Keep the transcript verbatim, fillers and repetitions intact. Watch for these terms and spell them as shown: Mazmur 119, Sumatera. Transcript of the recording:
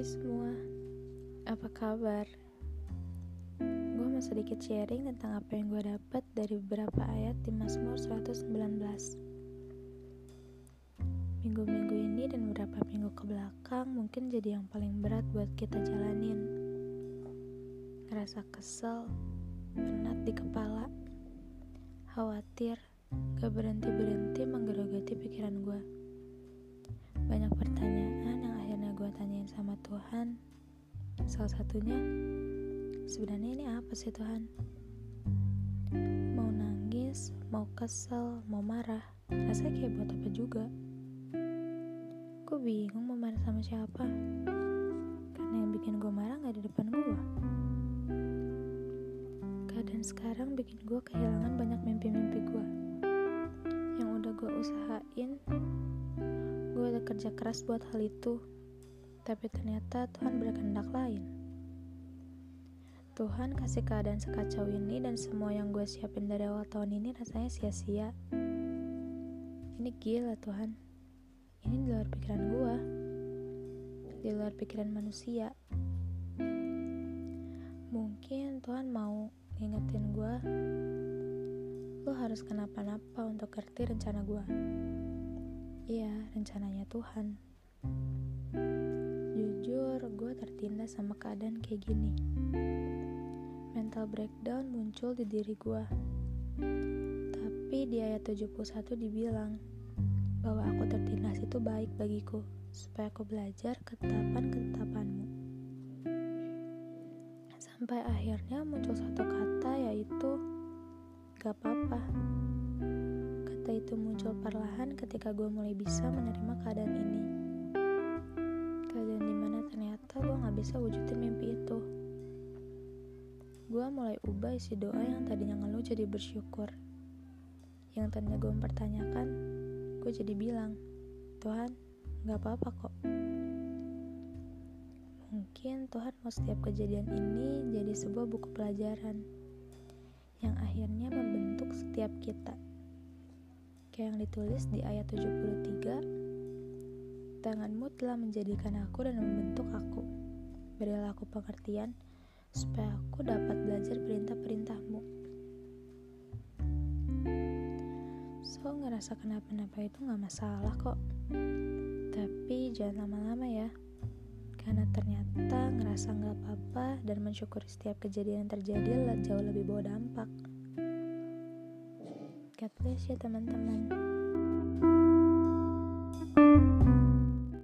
Hai semua, apa kabar? Gue mau sedikit sharing tentang apa yang gue dapat dari beberapa ayat di Mazmur seratus sembilan belas. Minggu-minggu ini dan beberapa minggu ke belakang mungkin jadi yang paling berat buat kita jalanin. Ngerasa kesel, penat di kepala, khawatir, gak berhenti-berhenti menggerogoti pikiran gue. Banyak pertanyaan yang akhirnya gue tanyain sama Tuhan. Salah satunya, sebenarnya ini apa sih Tuhan? Mau nangis, mau kesel, mau marah, rasanya kayak buat apa juga. Gue bingung mau marah sama siapa, karena yang bikin gue marah gak di depan gue. Keadaan sekarang bikin gue kehilangan banyak mimpi-mimpi gue yang udah gue usahain. Gue udah kerja keras buat hal itu, tapi ternyata Tuhan berkehendak lain. Tuhan kasih keadaan sekacau ini dan semua yang gue siapin dari awal tahun ini rasanya sia-sia. Ini gila Tuhan, ini di luar pikiran gue, di luar pikiran manusia. Mungkin Tuhan mau ngingetin gue, lo harus kenapa-napa untuk ngerti rencana gue. Iya, rencananya Tuhan. Jujur, gue tertindas sama keadaan kayak gini. Mental breakdown muncul di diri gue. Tapi di ayat tujuh puluh satu dibilang bahwa aku tertindas itu baik bagiku, supaya aku belajar ketetapan-ketetapanmu. Sampai akhirnya muncul satu kata, yaitu gak apa-apa. Itu muncul perlahan ketika gue mulai bisa menerima keadaan ini, keadaan dimana ternyata gue gak bisa wujudin mimpi itu. Gue mulai ubah isi doa yang tadinya ngeluh jadi bersyukur, yang tadinya gue mempertanyakan, gue jadi bilang, Tuhan, gak apa-apa kok. Mungkin Tuhan mau setiap kejadian ini jadi sebuah buku pelajaran yang akhirnya membentuk setiap kita. Kayak yang ditulis di ayat tujuh puluh tiga, tanganmu telah menjadikan aku dan membentuk aku, berilah aku pengertian supaya aku dapat belajar perintah-perintahmu. So, ngerasa kenapa-napa itu gak masalah kok, tapi jangan lama-lama ya, karena ternyata ngerasa gak apa-apa dan mensyukuri setiap kejadian yang terjadi jauh lebih bawa dampak. God bless ya teman-teman.